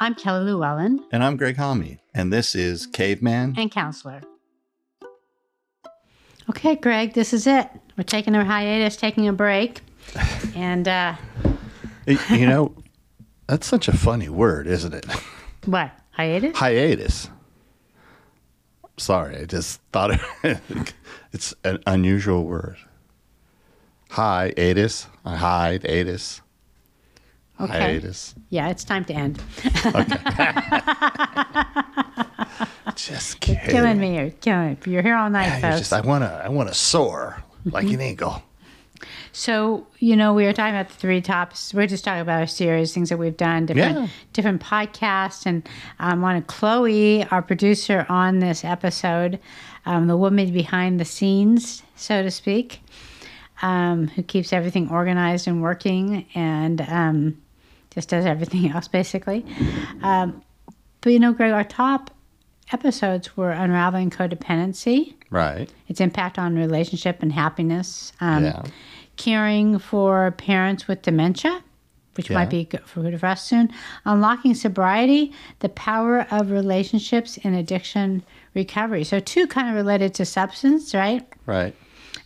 I'm Kelly Lewallen. And I'm Greg Homme. And this is Caveman and Counselor. Okay, Greg, this is it. We're taking a hiatus, taking a break. And, you know, that's such a funny word, isn't it? What? Hiatus? Hiatus. Sorry, I just thought it's an unusual word. Hiatus. Hiatus. Okay. Hiatus. Yeah, it's time to end. Okay. Just kidding. You're killing me. You're killing me. You're here all night, folks. I wanna soar like an eagle. So, you know, we were talking about the three tops. We're just talking about our series, things that we've done, different podcasts. And one of Chloe, our producer on this episode, the woman behind the scenes, so to speak, who keeps everything organized and working and just does everything else, basically. But, you know, Greg, our top episodes were Unraveling Codependency. Right. Its impact on relationship and happiness. Caring for parents with dementia, which might be good for us soon. Unlocking Sobriety, the Power of Relationships in Addiction Recovery. So two kind of related to substance, right? Right.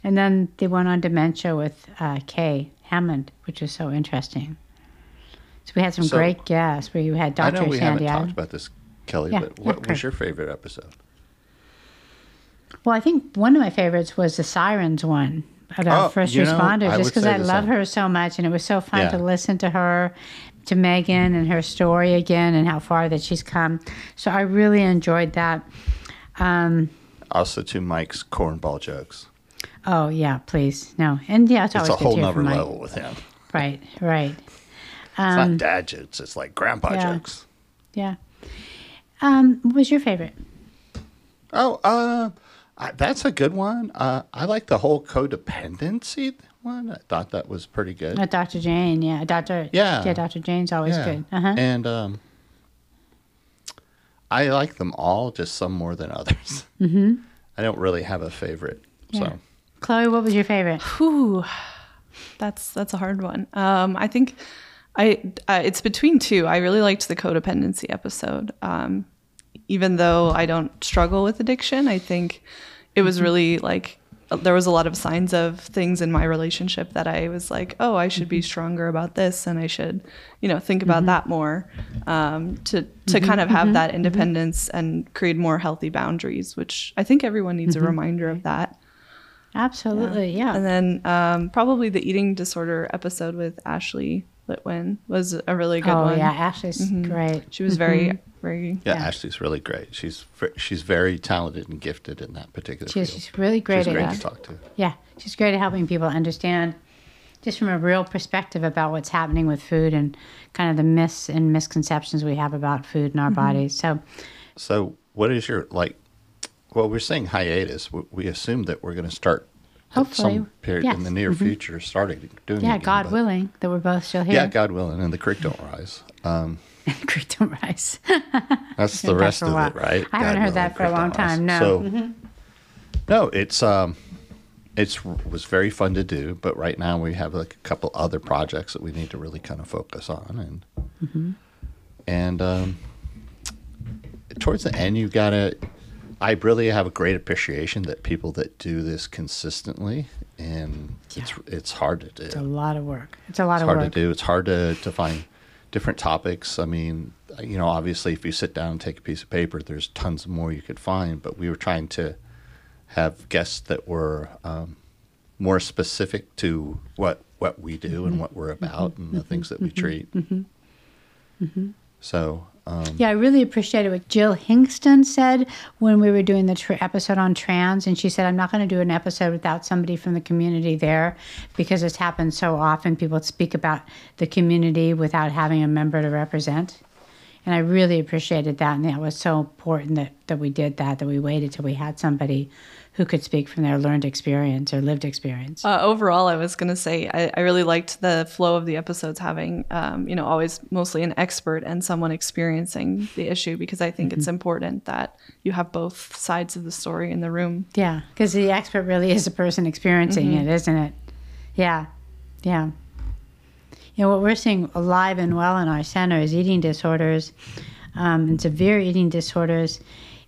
And then the one on dementia with Kay Hammond, which was so interesting. So we had some great guests. We had Dr. Shandia. I know we haven't talked about this, Kelly, but what was your favorite episode? Well, I think one of my favorites was the Sirens one about first responders, just because I love her so much. And it was so fun to listen to her, to Megan and her story again and how far that she's come. So I really enjoyed that. Also to Mike's cornball jokes. Oh, yeah, please. No. And yeah, it's always a whole nother level with him. Right, right. It's not dad jokes. It's like grandpa jokes. Yeah. What was your favorite? Oh, that's a good one. I like the whole codependency one. I thought that was pretty good. Dr. Jane, yeah. Dr. Jane's always good. Uh-huh. And I like them all, just some more than others. Mm-hmm. I don't really have a favorite. Yeah. So, Chloe, what was your favorite? Whew. That's a hard one. I think it's between two. I really liked the codependency episode. Even though I don't struggle with addiction, I think it was really like there was a lot of signs of things in my relationship that I was like, oh, I should be stronger about this, and I should, you know, think about that more to kind of have that independence and create more healthy boundaries, which I think everyone needs a reminder of that. Absolutely, yeah. And then probably the eating disorder episode with Ashley Litwin was a really good one. Oh, yeah, Ashley's great. She was very, very... Yeah, Ashley's really great. She's very talented and gifted in that particular field. She's really great at that. She's great to talk to. Yeah, she's great at helping people understand just from a real perspective about what's happening with food and kind of the myths and misconceptions we have about food in our bodies. So what is your, like... Well, we're saying hiatus. We assume that we're going to start hopefully some period in the near future starting doing it again, God willing, that we're both still here. Yeah, God willing, and the creek don't rise. The creek don't rise. That's the rest of it, right? I haven't heard that for a long time, no. So, no, it was very fun to do, but right now we have like a couple other projects that we need to really kind of focus on. And, towards the end, you've got to... I really have a great appreciation that people that do this consistently, and it's hard to do. It's a lot of work. It's hard to find different topics. I mean, you know, obviously if you sit down and take a piece of paper, there's tons more you could find, but we were trying to have guests that were more specific to what we do and what we're about and the things that we treat. So... I really appreciated what Jill Hingston said when we were doing the episode on trans, and she said, I'm not going to do an episode without somebody from the community there, because it's happened so often. People speak about the community without having a member to represent, and I really appreciated that, and that was so important that we did that we waited till we had somebody who could speak from their learned experience or lived experience. Overall, I was going to say I really liked the flow of the episodes having, you know, always mostly an expert and someone experiencing the issue, because I think it's important that you have both sides of the story in the room. Yeah, because the expert really is the person experiencing it, isn't it? Yeah, yeah. you know, what we're seeing alive and well in our center is eating disorders, and severe eating disorders.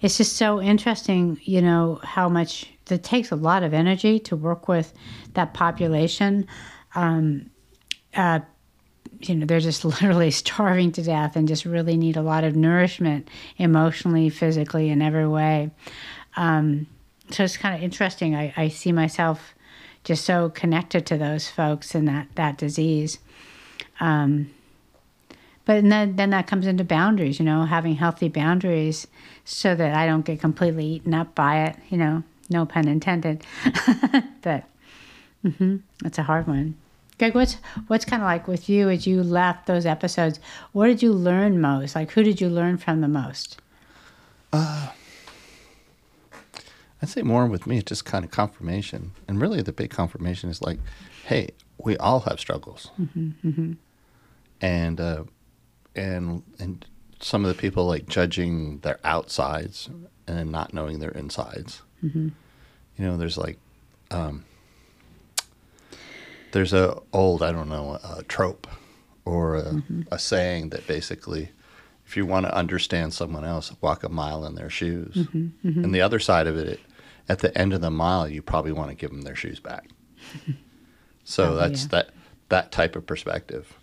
It's just so interesting, you know, how much it takes a lot of energy to work with that population. You know, they're just literally starving to death and just really need a lot of nourishment emotionally, physically, in every way. So it's kind of interesting. I see myself just so connected to those folks and that disease. But then that comes into boundaries, you know, having healthy boundaries so that I don't get completely eaten up by it, you know, no pun intended. But that's a hard one. Greg, what's kind of like with you as you left those episodes, what did you learn most? Like, who did you learn from the most? I'd say more with me, just kind of confirmation. And really the big confirmation is like, hey, we all have struggles. And some of the people like judging their outsides and not knowing their insides. You know, there's like, there's a old, I don't know, a trope or a saying that basically, if you want to understand someone else, walk a mile in their shoes. And the other side of it, at the end of the mile, you probably want to give them their shoes back. So that's that type of perspective.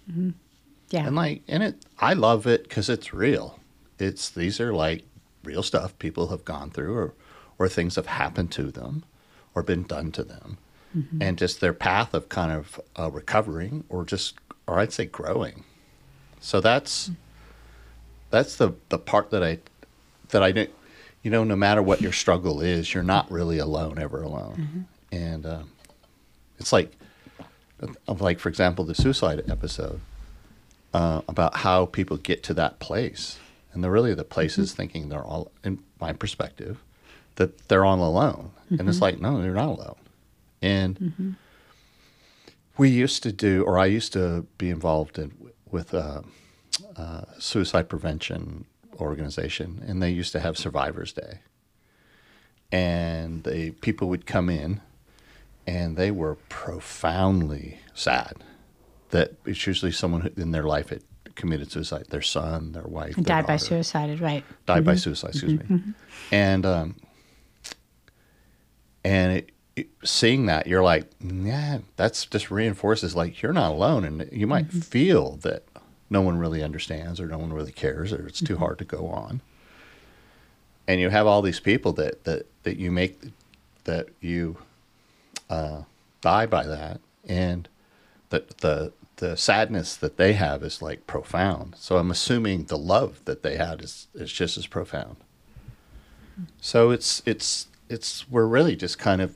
Yeah. And like, and it, I love it because it's real. It's, these are like real stuff people have gone through, or things have happened to them or been done to them. And just their path of kind of recovering, or just, or I'd say growing. So that's the part that I didn't, you know, no matter what your struggle is, you're not really alone, ever alone. And it's like, for example, the suicide episode about how people get to that place. And they're really, the place is thinking they're all, in my perspective, that they're all alone. And it's like, no, they're not alone. And we used to do, or I used to be involved in with a suicide prevention organization, and they used to have Survivors Day. And they, people would come in, and they were profoundly sad that it's usually someone who in their life had committed suicide, their son, their wife, their died daughter, by suicide, right? Died by suicide, excuse me. And it, seeing that, you're like, yeah, that's just reinforces like you're not alone, and you might feel that no one really understands, or no one really cares, or it's too hard to go on. And you have all these people that you make, that you die by that, and the sadness that they have is like profound. So I'm assuming the love that they had is just as profound. So it's we're really just kind of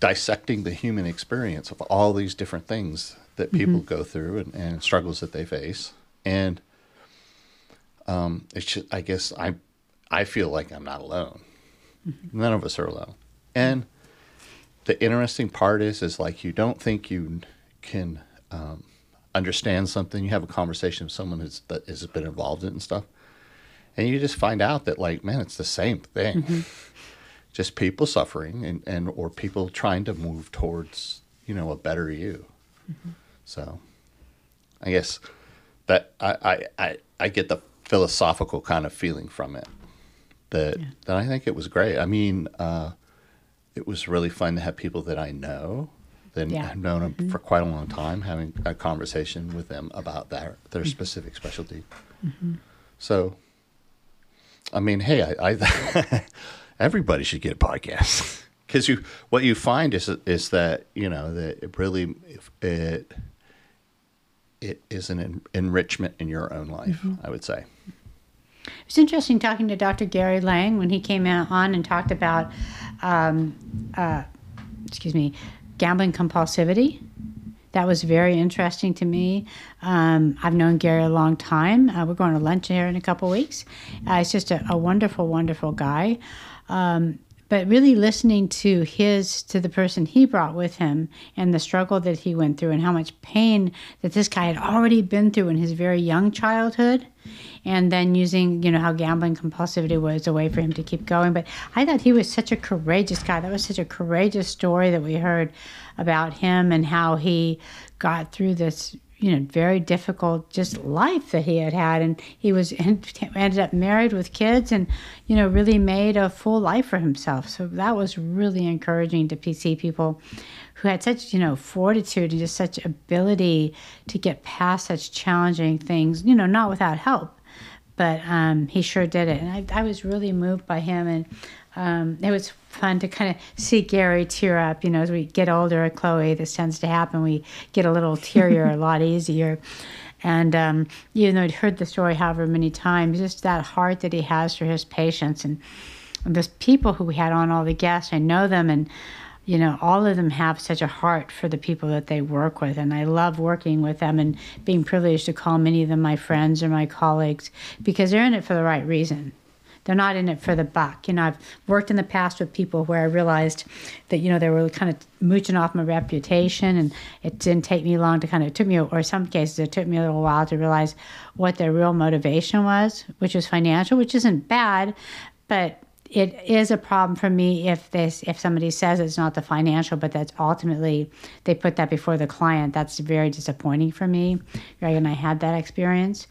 dissecting the human experience of all these different things that people go through and struggles that they face. And it's just, I guess I feel like I'm not alone. None of us are alone. And the interesting part is like, you don't think you can understand something. You have a conversation with someone that has been involved in it and stuff. And you just find out that like, man, it's the same thing. Just people suffering and or people trying to move towards, you know, a better you. So I guess that I get the philosophical kind of feeling from it that I think it was great. I mean, it was really fun to have people that I know, that I've known for quite a long time, having a conversation with them about their specific specialty. So, I mean, hey, I everybody should get a podcast, because what you find is that, you know, that it really, it is an enrichment in your own life, I would say. It's interesting talking to Dr. Gary Lang when he came on and talked about, gambling compulsivity. That was very interesting to me. I've known Gary a long time. We're going to lunch here in a couple weeks. He's just a wonderful, wonderful guy. But really listening to the person he brought with him and the struggle that he went through and how much pain that this guy had already been through in his very young childhood, and then using, you know, how gambling compulsivity was a way for him to keep going. But I thought he was such a courageous guy. That was such a courageous story that we heard about him and how he got through this, very difficult just life that he had, and he ended up married with kids, and really made a full life for himself. So that was really encouraging to see people who had such fortitude and just such ability to get past such challenging things, not without help, but he sure did it. And I was really moved by him, and it was fun to kind of see Gary tear up. As we get older, Chloe, this tends to happen. We get a little tearier a lot easier. And even though I'd heard the story however many times, just that heart that he has for his patients, and those people who we had on, all the guests, I know them, and all of them have such a heart for the people that they work with. And I love working with them and being privileged to call many of them my friends or my colleagues, because they're in it for the right reason. They're not in it for the buck. I've worked in the past with people where I realized that, they were kind of mooching off my reputation, and it didn't take me long to or in some cases it took me a little while to realize what their real motivation was, which was financial, which isn't bad, but it is a problem for me if somebody says it's not the financial, but that's ultimately, they put that before the client. That's very disappointing for me. Greg and I had that experience.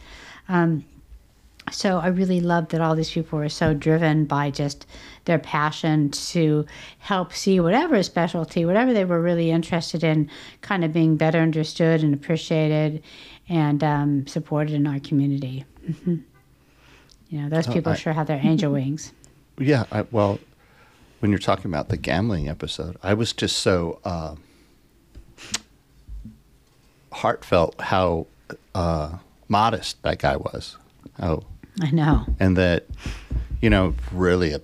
So I really loved that all these people were so driven by just their passion to help see whatever specialty, whatever they were really interested in, kind of being better understood and appreciated and supported in our community. Those people sure have their angel wings. Yeah. Well, when you're talking about the gambling episode, I was just so heartfelt how modest that guy was. Oh. I know. And that, really a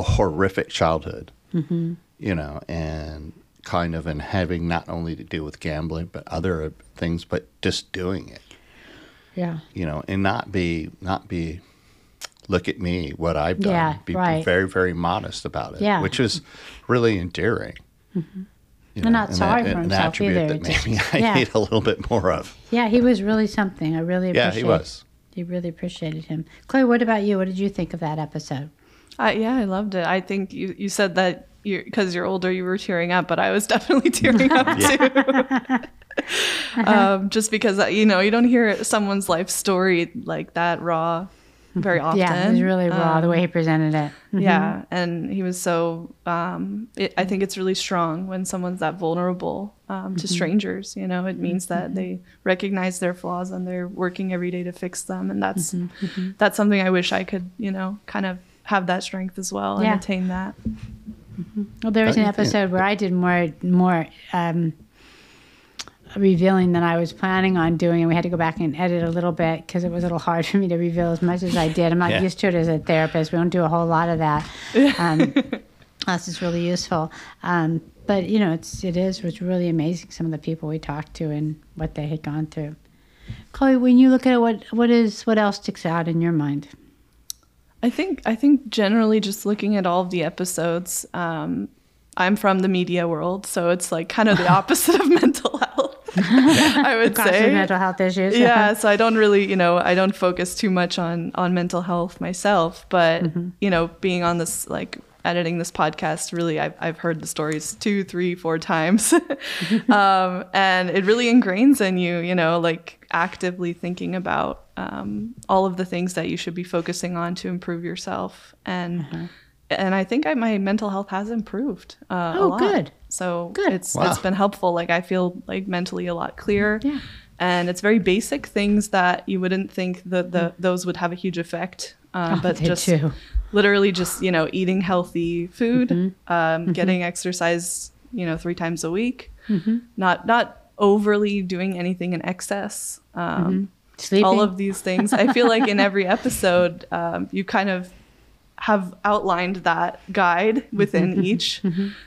horrific childhood, and and having not only to deal with gambling, but other things, but just doing it. Yeah. And not be, look at me, what I've done. Yeah, be very, very modest about it, which is really endearing. I'm not sorry for himself either. That maybe I need a little bit more of. Yeah, he was really something. I really appreciated. Yeah, he was. You really appreciated him. Chloe, what about you? What did you think of that episode? Yeah, I loved it. I think you said that because you're older, you were tearing up, but I was definitely tearing up too. Just because, you don't hear someone's life story like that raw very often. Yeah, it was really raw, the way he presented it. Yeah, and he was so, I think it's really strong when someone's that vulnerable to strangers. It means that they recognize their flaws and they're working every day to fix them. And that's something I wish I could, kind of have that strength as well and attain that. Well, there was an episode where I did more revealing than I was planning on doing, and we had to go back and edit a little bit because it was a little hard for me to reveal as much as I did. I'm not used to it as a therapist. We don't do a whole lot of that. Unless it's really useful. But it's really amazing, some of the people we talked to and what they had gone through. Chloe, when you look at it, what else sticks out in your mind? I think generally just looking at all of the episodes, I'm from the media world, so it's like kind of the opposite of mental health. I would say mental health issues. Yeah, so I don't really, I don't focus too much on mental health myself, but being on this, like editing this podcast, really I've heard the stories 2, 3, 4 times, and it really ingrains in you, like actively thinking about all of the things that you should be focusing on to improve yourself and. And I think my mental health has improved a lot. Oh, good. So it's been helpful. Like I feel like mentally a lot clearer. Yeah. And it's very basic things that you wouldn't think that those would have a huge effect. But just too. Literally just, eating healthy food, getting exercise, 3 times a week, not overly doing anything in excess. Sleeping. All of these things. I feel like in every episode, you kind of have outlined that guide within each,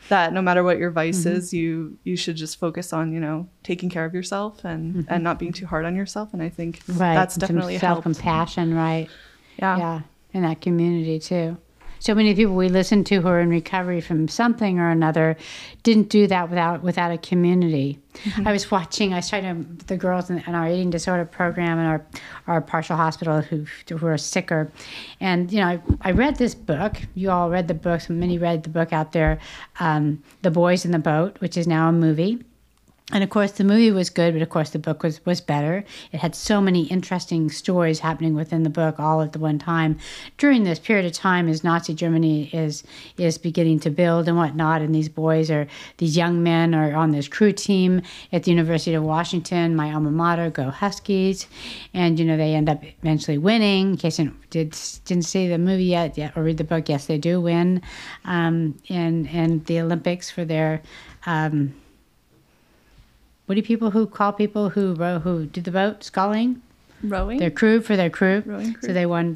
that no matter what your vice is, you should just focus on, taking care of yourself and not being too hard on yourself. And I think that's definitely helped. Self-compassion, right? Yeah. Yeah. And that community too. So many people we listen to who are in recovery from something or another didn't do that without a community. I was trying to, the girls in our eating disorder program and our partial hospital who are sicker. And, I read this book. You all read the book. So many read the book out there, The Boys in the Boat, which is now a movie. And of course, the movie was good, but of course, the book was better. It had so many interesting stories happening within the book all at the one time during this period of time as Nazi Germany is beginning to build and whatnot. And these boys are, these young men are on this crew team at the University of Washington, my alma mater, go Huskies. And, you know, they end up eventually winning. In case you didn't see the movie yet or read the book, yes, they do win in the Olympics for their... what do people who call people who do the boat sculling? Rowing. Their crew for their crew. Rowing crew. So they won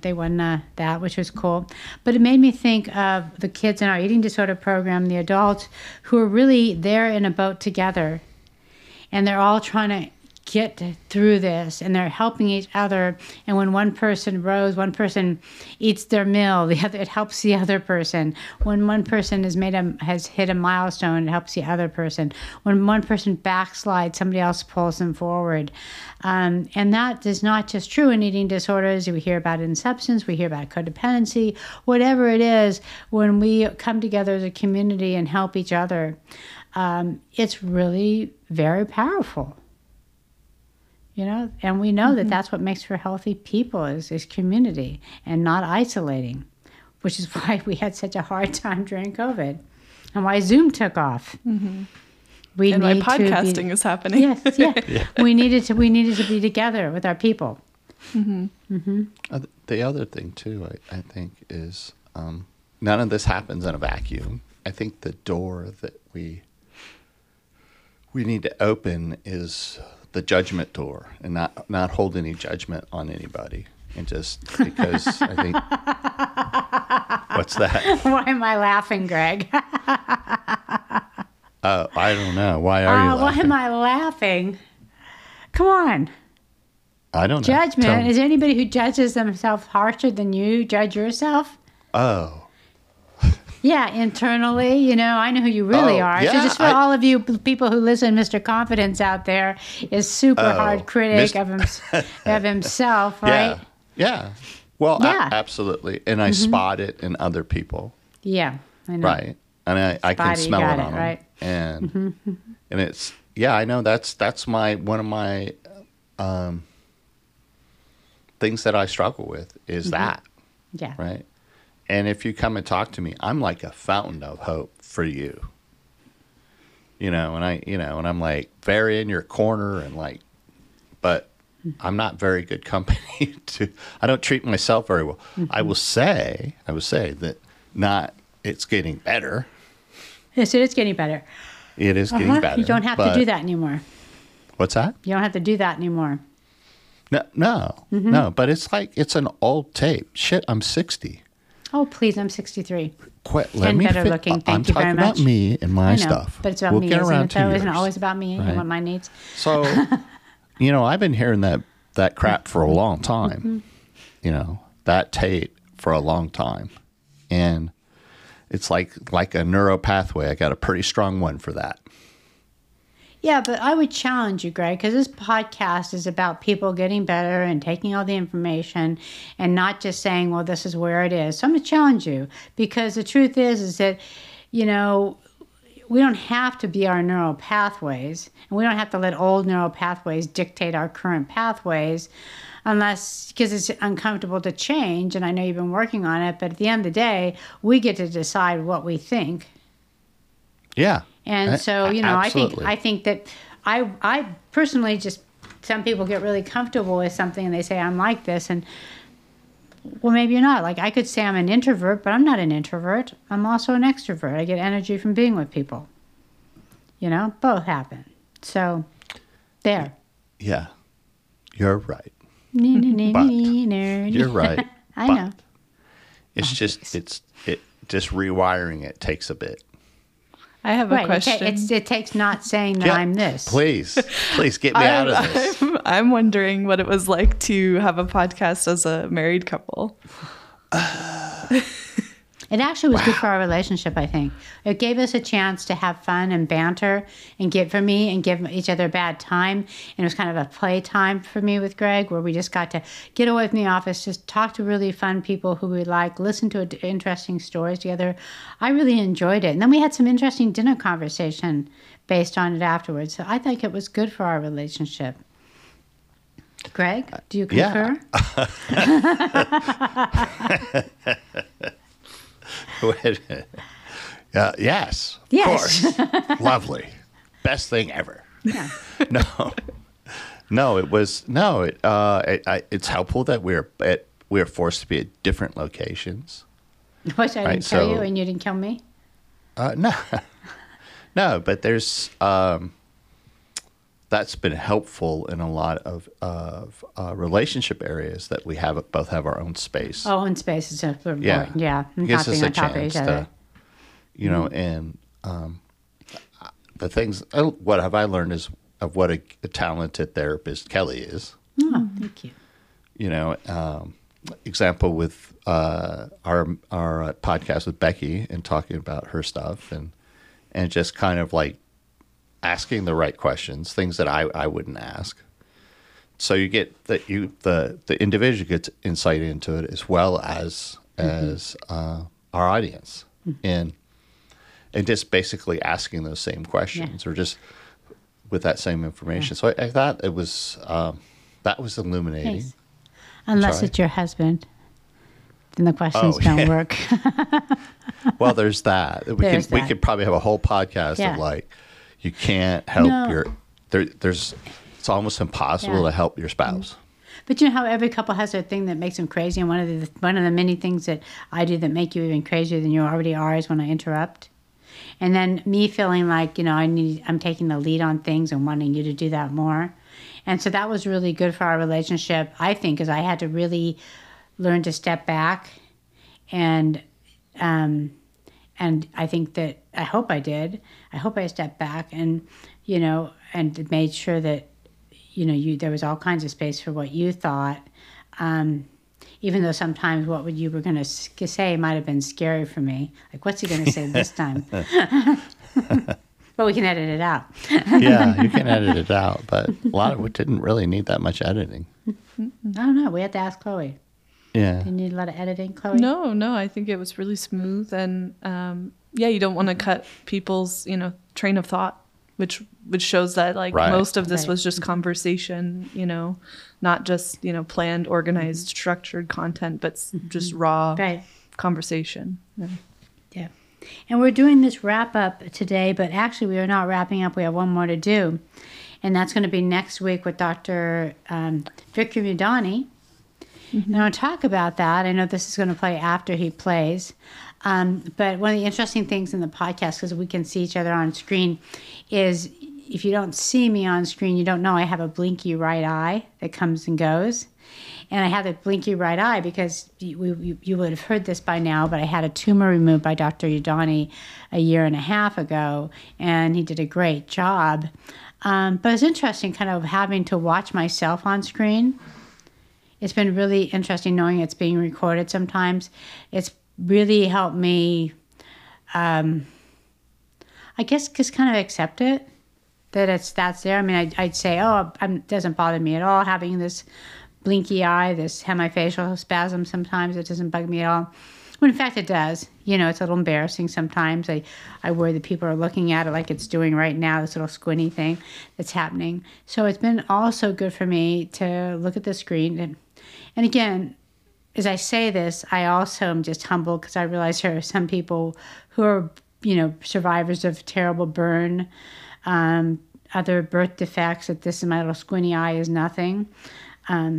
that, which was cool. But it made me think of the kids in our eating disorder program, the adults who are really there in a boat together, and they're all trying to get through this, and they're helping each other. And when one person rows, one person eats their meal, the other, it helps the other person. When one person has hit a milestone, it helps the other person. When one person backslides, somebody else pulls them forward. And that is not just true in eating disorders. We hear about it in substance, we hear about codependency, whatever it is. When we come together as a community and help each other, it's really very powerful. You know, and we know mm-hmm. that's what makes for healthy people is community and not isolating, which is why we had such a hard time during COVID and why Zoom took off. Mm-hmm. And why podcasting is happening. Yes, yeah. Yeah. We needed to be together with our people. Mm-hmm. Mm-hmm. The other thing, too, I think, is none of this happens in a vacuum. I think the door that we need to open is... the judgment door, and not hold any judgment on anybody, and just because I think what's that? Why am I laughing, Greg? I don't know. Why are you laughing? Why am I laughing? Come on. I don't know. Judgment. Is there anybody who judges themselves harsher than you judge yourself? Oh. Yeah, internally, you know, I know who you really are. Yeah, so just for all of you people who listen, Mr. Confidence out there is super hard critic of himself, right? Yeah. Well, yeah. Absolutely. And I spot it in other people. Yeah, I know. Right. And I can smell it on them. Right. And, and it's, yeah, I know that's one of my things that I struggle with is that. Yeah. Right. And if you come and talk to me, I'm like a fountain of hope for you. You know, and I'm like very in your corner and like, but I'm not very good company I don't treat myself very well. Mm-hmm. I will say that it's getting better. Yes, it is getting better. It is getting better. You don't have to do that anymore. What's that? You don't have to do that anymore. No, no, but it's like, it's an old tape. Shit, I'm 60. Oh, please, I'm 63. Quit. Let and me better looking. Thank I'm you very much. I'm talking about me and my stuff. But it's about me, isn't it, though? Isn't it always about me and what my needs? So, you know, I've been hearing that crap for a long time. Mm-hmm. You know, that tape for a long time. And it's like a neuro pathway. I got a pretty strong one for that. Yeah, but I would challenge you, Greg, because this podcast is about people getting better and taking all the information and not just saying, well, this is where it is. So I'm going to challenge you because the truth is that, you know, we don't have to be our neural pathways, and we don't have to let old neural pathways dictate our current pathways because it's uncomfortable to change. And I know you've been working on it, but at the end of the day, we get to decide what we think. Yeah. And so, you know, absolutely. I think that I personally just, some people get really comfortable with something and they say, I'm like this. And, well, maybe you're not. Like, I could say I'm an introvert, but I'm not an introvert. I'm also an extrovert. I get energy from being with people. You know, both happen. So, there. Yeah. You're right. But you're right. I know. It's just, just rewiring it takes a bit. I have a question. It takes not saying that I'm this. Please get me out of this. I'm wondering what it was like to have a podcast as a married couple. It actually was good for our relationship, I think. It gave us a chance to have fun and banter and give each other a bad time. And it was kind of a play time for me with Greg where we just got to get away from the office, just talk to really fun people who we like, listen to interesting stories together. I really enjoyed it. And then we had some interesting dinner conversation based on it afterwards. So I think it was good for our relationship. Greg, do you concur? Yeah. Yes, of course. Lovely. Best thing ever. Yeah. It's helpful that we're forced to be at different locations. Which I didn't tell you, and you didn't kill me? No, but there's that's been helpful in a lot of relationship areas that we both have our own space. Our own space is important. Yeah. It gives us a chance to, the things. What have I learned is of what a talented therapist Kelly is. Oh, thank you. Example with our podcast with Becky and talking about her stuff and just kind of like asking the right questions, things that I wouldn't ask. So you get that the individual gets insight into it as well as our audience, and just basically asking those same questions or just with that same information. Yeah. So I thought it was that was illuminating. Nice. Unless it's your husband, then the questions don't work. Well, there's that. We could probably have a whole podcast of like, you can't help it's almost impossible to help your spouse. But you know how every couple has their thing that makes them crazy, and one of the many things that I do that make you even crazier than you already are is when I interrupt. And then me feeling like, I'm taking the lead on things and wanting you to do that more. And so that was really good for our relationship, I think, because I had to really learn to step back and I think that I hope I did. I hope I stepped back and made sure that, there was all kinds of space for what you thought, even though sometimes what you were going to say might have been scary for me. Like, what's he going to say this time? But we can edit it out. Yeah, you can edit it out. But a lot of it didn't really need that much editing. I don't know. We had to ask Chloe. Yeah. Did you need a lot of editing, Chloe? No. I think it was really smooth. And, you don't want to cut people's, train of thought, which shows that, like, most of this was just conversation, not just, planned, organized, structured content, but just raw conversation. Yeah. And we're doing this wrap-up today, but actually we are not wrapping up. We have one more to do, and that's going to be next week with Dr. Victor Yudani. Mm-hmm. And I'll talk about that. I know this is going to play after he plays, but one of the interesting things in the podcast, because we can see each other on screen, is if you don't see me on screen, you don't know I have a blinky right eye that comes and goes. And I had a blinky right eye because you would have heard this by now, but I had a tumor removed by Dr. Yudani a year and a half ago, and he did a great job. But it's interesting kind of having to watch myself on screen. It's been really interesting knowing it's being recorded sometimes. It's really helped me, just kind of accept it, that that's there. I mean, I'd say, it doesn't bother me at all having this blinky eye, this hemifacial spasm sometimes. It doesn't bug me at all. Well, in fact, it does. It's a little embarrassing sometimes. I worry that people are looking at it like it's doing right now, this little squinty thing that's happening. So it's been also good for me to look at the screen. And again, as I say this, I also am just humbled because I realize there are some people who are, survivors of terrible burn, other birth defects, that this is my little squinty eye is nothing.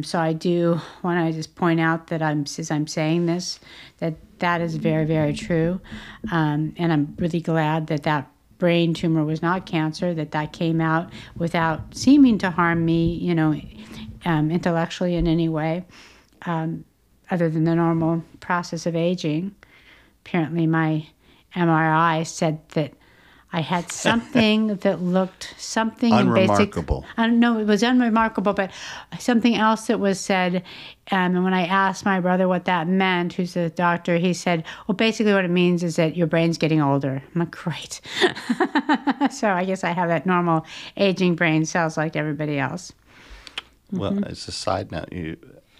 So I do want to just point out that since I'm saying this, that is very, very true. And I'm really glad that brain tumor was not cancer, that came out without seeming to harm me, intellectually in any way, other than the normal process of aging. Apparently my MRI said that I had something that looked something unremarkable. I don't know, it was unremarkable, but something else that was said. And when I asked my brother what that meant, who's a doctor, he said, well, basically what it means is that your brain's getting older. I'm like, great. So I guess I have that normal aging brain cells like everybody else. Well, as a side note,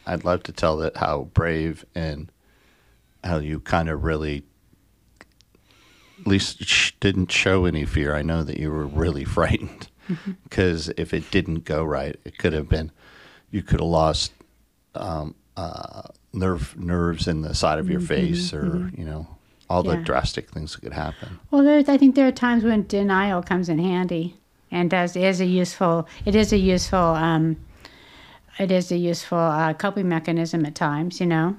I'd love to tell that how brave and how you kind of really at least didn't show any fear. I know that you were really frightened, because if it didn't go right, it could have been, you could have lost nerves in the side of your face, or, you know, all the drastic things that could happen. Well, there's, I think there are times when denial comes in handy and is a useful coping mechanism at times, you know,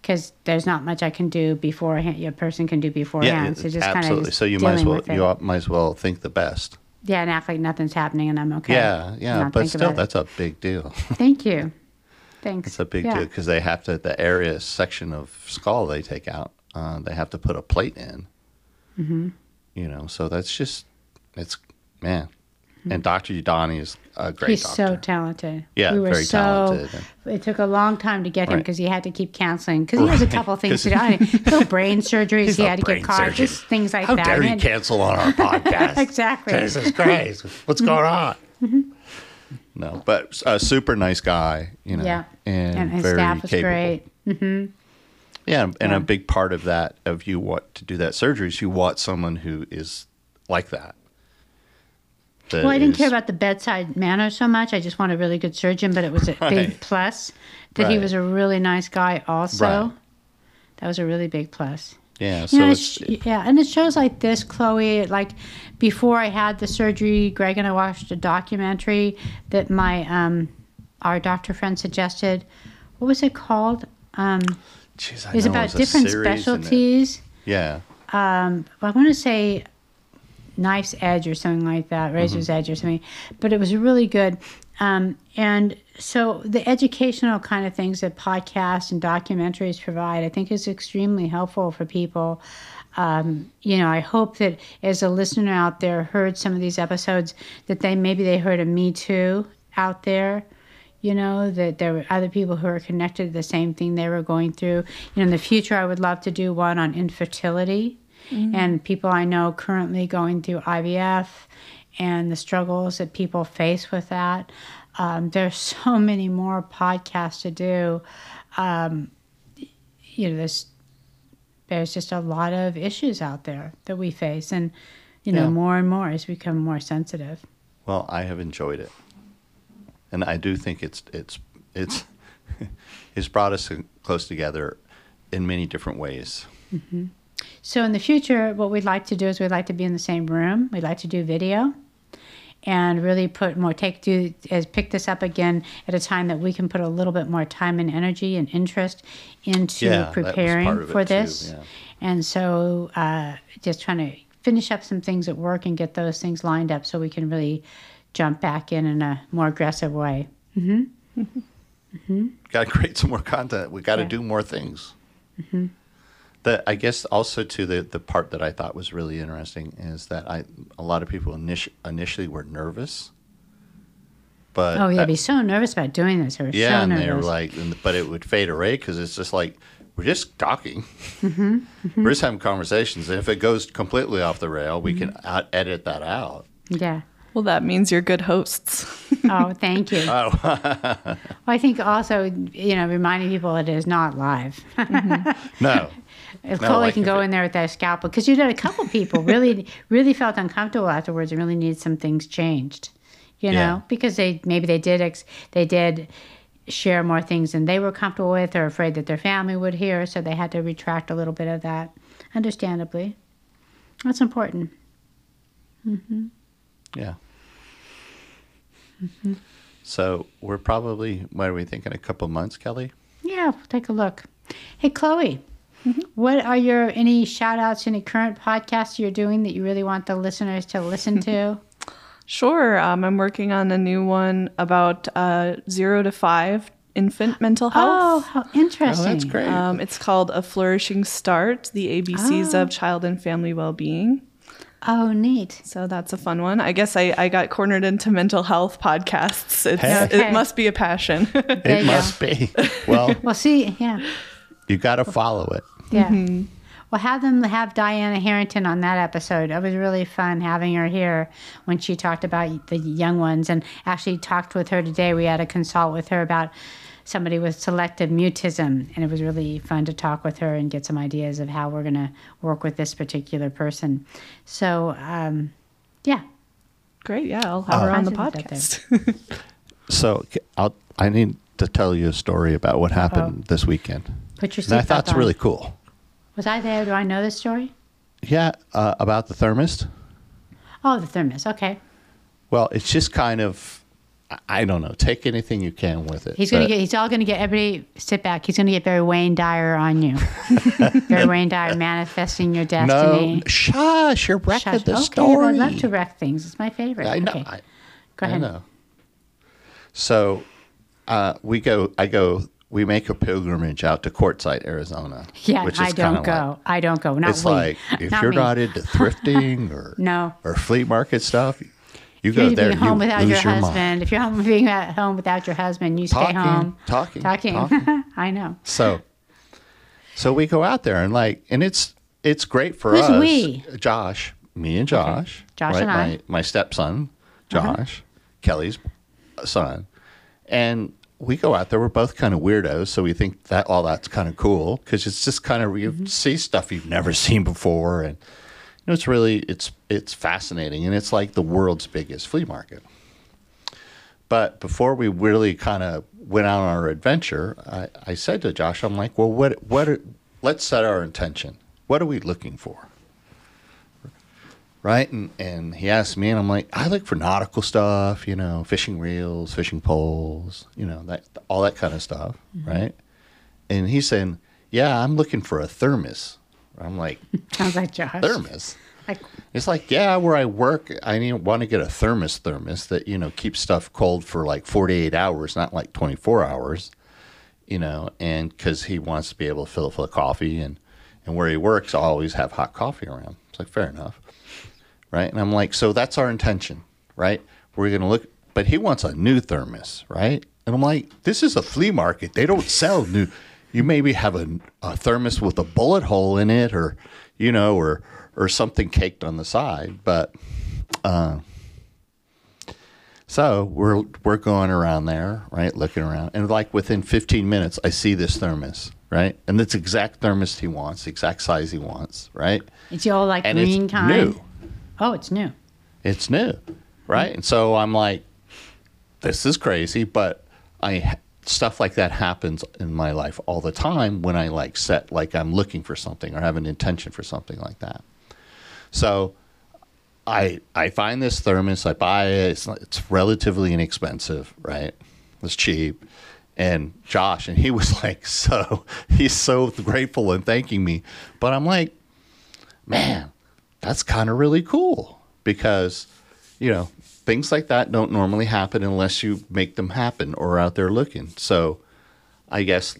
because there's not much I can do beforehand. A person can do beforehand. Yeah, so just absolutely. So you might as well think the best. Yeah, and act like nothing's happening and I'm okay. Yeah, yeah, but still, that's a big deal. Thank you. Thanks. It's a big deal because they have to, the area section of skull they take out, they have to put a plate in. Mm-hmm. You know, so that's just, it's, man. Mm-hmm. And Dr. Yudani is a great doctor. He's so talented. Yeah, very talented. It took a long time to get him because he had to keep counseling. Because he has a couple things to do. I mean, no brain surgeries. He had to get caught, just things like that. How dare you cancel on our podcast? Exactly. Jesus Christ. What's going on? Mm-hmm. No, but a super nice guy, you know. Yeah. And his very staff was capable. Great. Mm-hmm. Yeah, and a big part of that, of you want to do that surgery, is you want someone who is like that. Well, I didn't care about the bedside manner so much. I just want a really good surgeon, but it was a big plus that he was a really nice guy also. Right. That was a really big plus. Yeah. So and it shows like this, Chloe, like before I had the surgery, Greg and I watched a documentary that my our doctor friend suggested. What was it called? Jeez, I know, about different specialties. Yeah. I want to say Knife's Edge or something like that, Razor's Edge or something. But it was really good. And so the educational kind of things that podcasts and documentaries provide, I think, is extremely helpful for people. You know, I hope that as a listener out there heard some of these episodes, that maybe they heard a Me Too out there. You know, that there were other people who are connected to the same thing they were going through. You know, in the future, I would love to do one on infertility. Mm-hmm. And people I know currently going through IVF and the struggles that people face with that. There's so many more podcasts to do. You know, there's just a lot of issues out there that we face, and, you know, more and more as we become more sensitive. Well, I have enjoyed it. And I do think it's brought us close together in many different ways. Mm-hmm. So in the future, what we'd like to do is we'd like to be in the same room. We'd like to do video and really pick this up again at a time that we can put a little bit more time and energy and interest into preparing for this. Yeah. And so just trying to finish up some things at work and get those things lined up so we can really jump back in a more aggressive way. Mm-hmm. Mm-hmm. Got to create some more content. We got to do more things. Mm-hmm. I guess also to the part that I thought was really interesting is that a lot of people initially were nervous. But they'd be so nervous about doing this. They were like, but it would fade away because it's just like, we're just talking. Mm-hmm. Mm-hmm. We're just having conversations. And if it goes completely off the rail, we can edit that out. Yeah. Well, that means you're good hosts. Oh, thank you. Oh. Well, I think also, you know, reminding people it is not live. Mm-hmm. No. If Chloe can go in there with that scalpel, because you know a couple people really, really felt uncomfortable afterwards and really needed some things changed, you know, because they did share more things than they were comfortable with or afraid that their family would hear, so they had to retract a little bit of that. Understandably, that's important. Mm-hmm. Yeah. Mm-hmm. So we're probably, what are we thinking? A couple months, Kelly? Yeah, we'll take a look. Hey, Chloe. Mm-hmm. What are any shout-outs, any current podcasts you're doing that you really want the listeners to listen to? Sure. I'm working on a new one about 0 to 5 infant mental health. Oh, how interesting. Oh, that's great. It's called A Flourishing Start, the ABCs of Child and Family Wellbeing. Oh, neat. So that's a fun one. I guess I got cornered into mental health podcasts. It must be a passion. It must be. Well, see, yeah. You got to follow it. Yeah. Mm-hmm. Well, have Diana Harrington on that episode. It was really fun having her here when she talked about the young ones, and actually talked with her today. We had a consult with her about somebody with selective mutism, and it was really fun to talk with her and get some ideas of how we're going to work with this particular person. So, yeah. Great, yeah, I'll have her on the podcast. So I need to tell you a story about what happened this weekend. I thought it's really cool. Was I there? Do I know this story? Yeah, about the thermist. Oh, the thermist, okay. Well, it's just kind of, I don't know, take anything you can with it. He's going to get Barry Wayne Dyer on you. Barry Wayne Dyer, manifesting your destiny. No, shush, you're wrecking the story. Well, I love to wreck things. It's my favorite. I know. Okay. Go ahead. I know. So we make a pilgrimage out to Quartzsite, Arizona. Yeah, I don't go. Not it's we. Like if not you're me. Not into thrifting or no. or flea market stuff, you go there. Being home you without lose your husband. Mind. If you're being at home without your husband, you stay home. Talking. I know. So we go out there and it's great for Who's us. We? Josh, me and Josh, okay. Josh right? and I, my stepson, Josh, Kelly's son, and. We go out there. We're both kind of weirdos, so we think that all that's kind of cool because it's just kind of you see stuff you've never seen before, and you know it's really it's fascinating, and it's like the world's biggest flea market. But before we really kind of went out on our adventure, I said to Josh, I'm like, well, let's set our intention. What are we looking for? Right, and he asked me, and I'm like, I look for nautical stuff, fishing reels, fishing poles, all that kind of stuff, right? And he's saying, yeah, I'm looking for a thermos. I'm like, sounds like Josh. Thermos. It's like, yeah, where I work, I want to get a thermos that keeps stuff cold for like 48 hours, not like 24 hours, and because he wants to be able to fill it full of coffee, and where he works, I always have hot coffee around. It's like fair enough. Right. And I'm like, so that's our intention. Right. We're going to look. But he wants a new thermos. Right. And I'm like, this is a flea market. They don't sell new. You maybe have a thermos with a bullet hole in it or, or something caked on the side. But so we're going around there. Right. Looking around. And within 15 minutes, I see this thermos. Right. And it's exact thermos he wants, exact size he wants. Right. It's all green it's kind. New. Oh, it's new. It's new, right? And so I'm like, this is crazy, but stuff like that happens in my life all the time when I I'm looking for something or have an intention for something like that. So I find this thermos, I buy it. It's relatively inexpensive, right? It's cheap. And Josh, and he was like, he's so grateful and thanking me. But I'm like, man. That's kind of really cool because, things like that don't normally happen unless you make them happen or out there looking. So I guess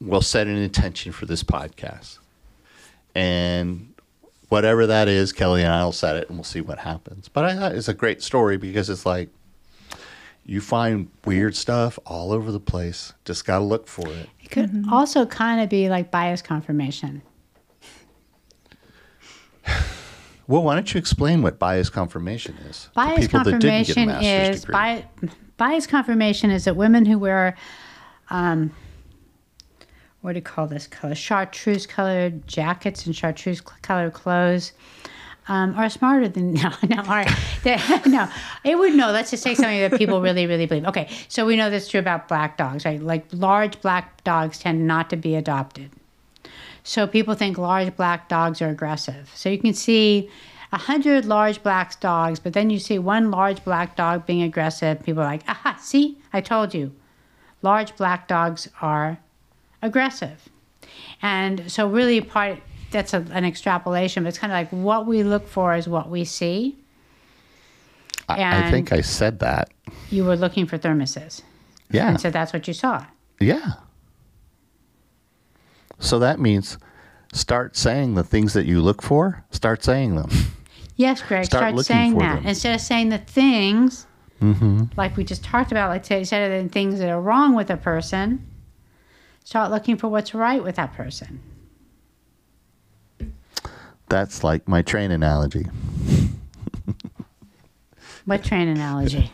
we'll set an intention for this podcast. And whatever that is, Kelly and I will set it and we'll see what happens. But I thought it's a great story because it's like you find weird stuff all over the place. Just got to look for it. It could also kind of be like bias confirmation. Well, why don't you explain what bias confirmation is? Bias confirmation is that women who wear, what do you call this color? Chartreuse colored jackets and chartreuse colored clothes are smarter than all right. Let's just say something that people really, really believe. Okay, so we know that's true about black dogs, right? Large black dogs tend not to be adopted. So people think large black dogs are aggressive. So you can see 100 large black dogs, but then you see one large black dog being aggressive. People are like, aha, see, I told you. Large black dogs are aggressive. And so really that's an extrapolation, but it's kind of like what we look for is what we see. I think I said that. You were looking for thermoses. Yeah. And so that's what you saw. Yeah. So that means start saying the things that you look for, start saying them. Yes, Greg, start saying that. Instead of saying the things, like we just talked about, instead of the things that are wrong with a person, start looking for what's right with that person. That's like my train analogy. What train analogy?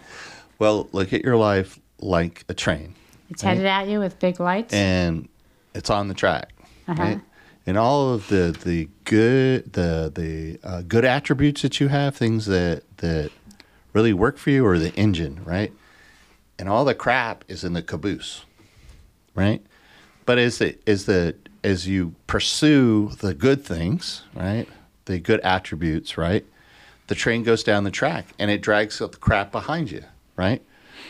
Well, look at your life like a train. It's headed at you with big lights. And it's on the track, right? And all of the good attributes that you have, things that really work for you, are the engine, right? And all the crap is in the caboose, right? But as you pursue the good things, right, the good attributes, right, the train goes down the track and it drags up the crap behind you, right?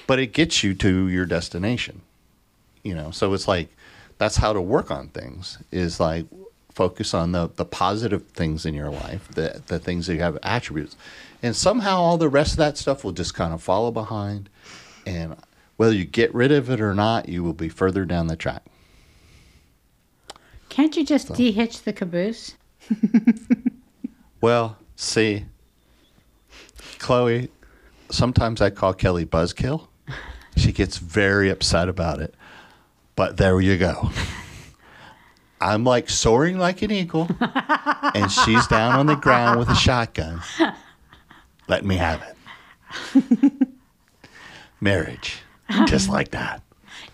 But it gets you to your destination, you know? So it's like, that's how to work on things, is like focus on the positive things in your life, the things that you have attributes. And somehow all the rest of that stuff will just kind of follow behind. And whether you get rid of it or not, you will be further down the track. Can't you just de-hitch the caboose? Well, see, Chloe, sometimes I call Kelly Buzzkill. She gets very upset about it. But there you go. I'm like soaring like an eagle, and she's down on the ground with a shotgun. Let me have it. Marriage, just like that.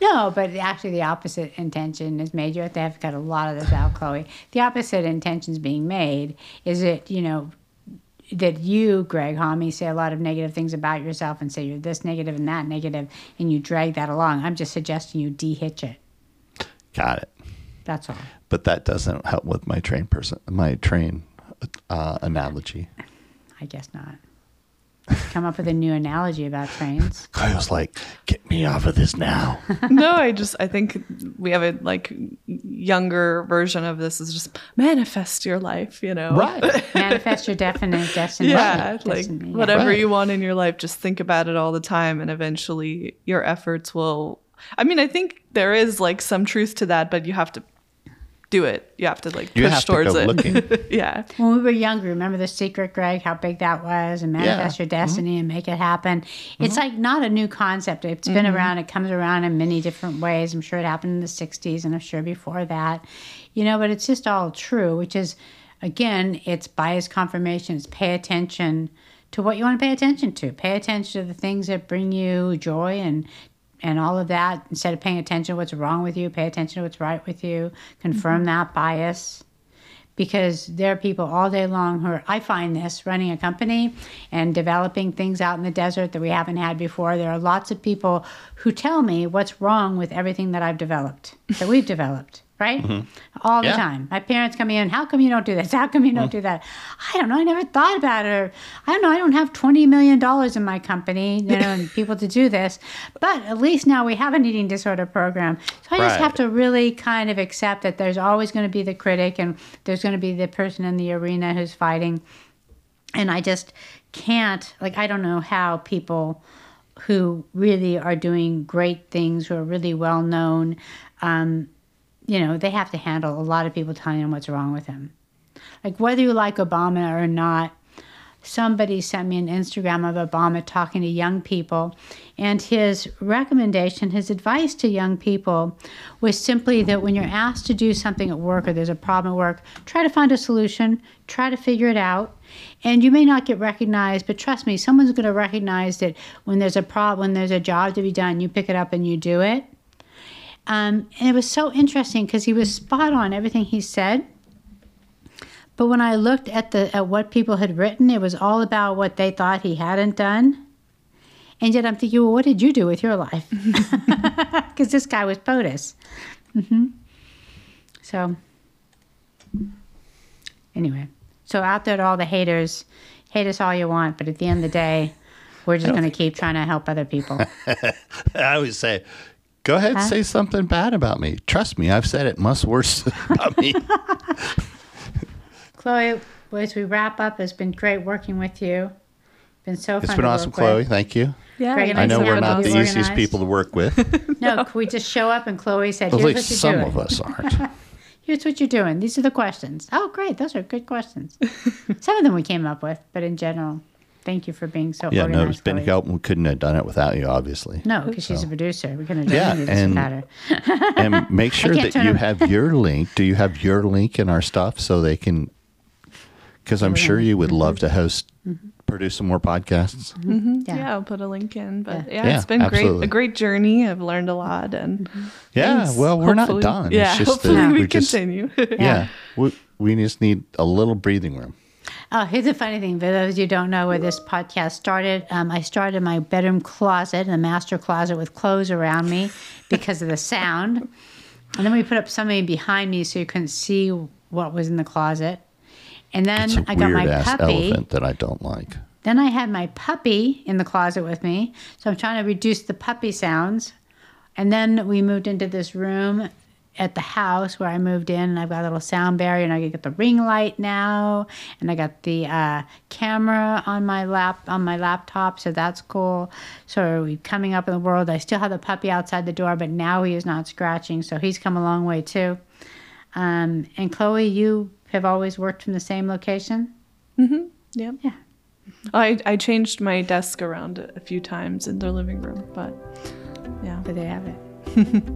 No, but actually the opposite intention is made. You have to have got a lot of this out, Chloe. The opposite intention's being made is that, you know, that you, Greg Homme, say a lot of negative things about yourself and say you're this negative and that negative, and you drag that along. I'm just suggesting you de-hitch it. Got it. That's all. But that doesn't help with my train analogy. I guess not. Come up with a new analogy about trains. Kyle's like, get me off of this now. No, I think we have a younger version of this is just manifest your life, you know. Right. Manifest your definite destiny. Yeah, whatever you want in your life, just think about it all the time, and eventually your efforts will. I mean, I think there is some truth to that, but you have to do it. You have to push towards it. Yeah. When we were younger, remember The Secret, Greg, how big that was, and manifest your destiny and make it happen. Mm-hmm. It's not a new concept. It's been around. It comes around in many different ways. I'm sure it happened in the 60s, and I'm sure before that, but it's just all true, which is, again, it's bias confirmation. It's pay attention to what you want to pay attention to. Pay attention to the things that bring you joy and all of that, instead of paying attention to what's wrong with you, pay attention to what's right with you. Confirm that bias. Because there are people all day long who are, I find this, running a company and developing things out in the desert that we haven't had before. There are lots of people who tell me what's wrong with everything that I've developed, that we've developed, right? Mm-hmm. All the time. My parents come in, how come you don't do this? How come you don't do that? I don't know. I never thought about it. Or, I don't know. I don't have $20 million in my company, and people to do this. But at least now we have an eating disorder program. So I just have to really kind of accept that there's always going to be the critic, and there's going to be the person in the arena who's fighting. And I just can't, I don't know how people who really are doing great things, who are really well known, they have to handle a lot of people telling them what's wrong with them. Whether you like Obama or not, somebody sent me an Instagram of Obama talking to young people, and his recommendation, his advice to young people was simply that when you're asked to do something at work or there's a problem at work, try to find a solution, try to figure it out. And you may not get recognized, but trust me, someone's going to recognize that when there's a problem, when there's a job to be done, you pick it up and you do it. And it was so interesting because he was spot on everything he said. But when I looked at what people had written, it was all about what they thought he hadn't done. And yet I'm thinking, well, what did you do with your life? Because this guy was POTUS. Mm-hmm. So anyway, so out there to all the haters, hate us all you want, but at the end of the day, we're just going to keep trying to help other people. I always say, go ahead and say something bad about me. Trust me, I've said it much worse about me. Chloe, as we wrap up, it's been great working with you. It's been so fun. It's been awesome, Chloe. With. Thank you. Yeah, I know we're not the easiest people to work with. No, we just show up and Chloe said, here's what you're doing. At least some of us aren't. Here's what you're doing. These are the questions. Oh, great. Those are good questions. Some of them we came up with, but in general, thank you for being so organized. Yeah, no, it's been help. We couldn't have done it without you, obviously. No, because she's a producer. We couldn't have done it without her. And make sure that you have your link. Do you have your link in our stuff so they can? Because I'm sure you would love to host produce some more podcasts. Mm-hmm. Yeah, I'll put a link in. But yeah it's been great, a great journey. I've learned a lot. And well, we're not done. Yeah, it's just hopefully that we continue. We just need a little breathing room. Oh, here's the funny thing. For those you don't know where this podcast started, I started in my bedroom closet, in the master closet, with clothes around me because of the sound. And then we put up something behind me so you couldn't see what was in the closet. And then I got my puppy. It's a weird-ass elephant that I don't like. Then I had my puppy in the closet with me, so I'm trying to reduce the puppy sounds. And then we moved into this room at the house where I moved in, and I've got a little sound barrier, and I got the ring light now, and I got the camera on my laptop, so that's cool. So we're coming up in the world. I still have the puppy outside the door, but now he is not scratching, so he's come a long way too. And Chloe, you have always worked from the same location? Mm-hmm. Yep. Yeah. I changed my desk around a few times in their living room, but yeah. But they have it.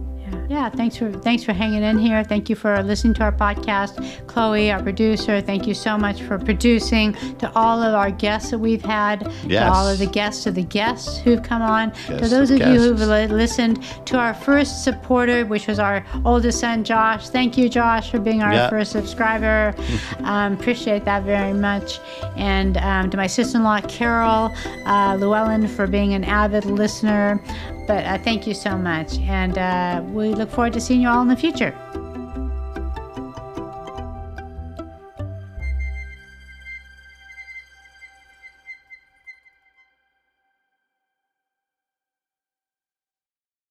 Yeah, thanks for hanging in here. Thank you for listening to our podcast. Chloe, our producer, thank you so much for producing. To all of our guests that we've had, to all of the guests who've come on, to those of you who've listened, to our first supporter, which was our oldest son, Josh. Thank you, Josh, for being our first subscriber. Appreciate that very much. And to my sister-in-law, Carol Lewallen, for being an avid listener. But thank you so much, and we look forward to seeing you all in the future.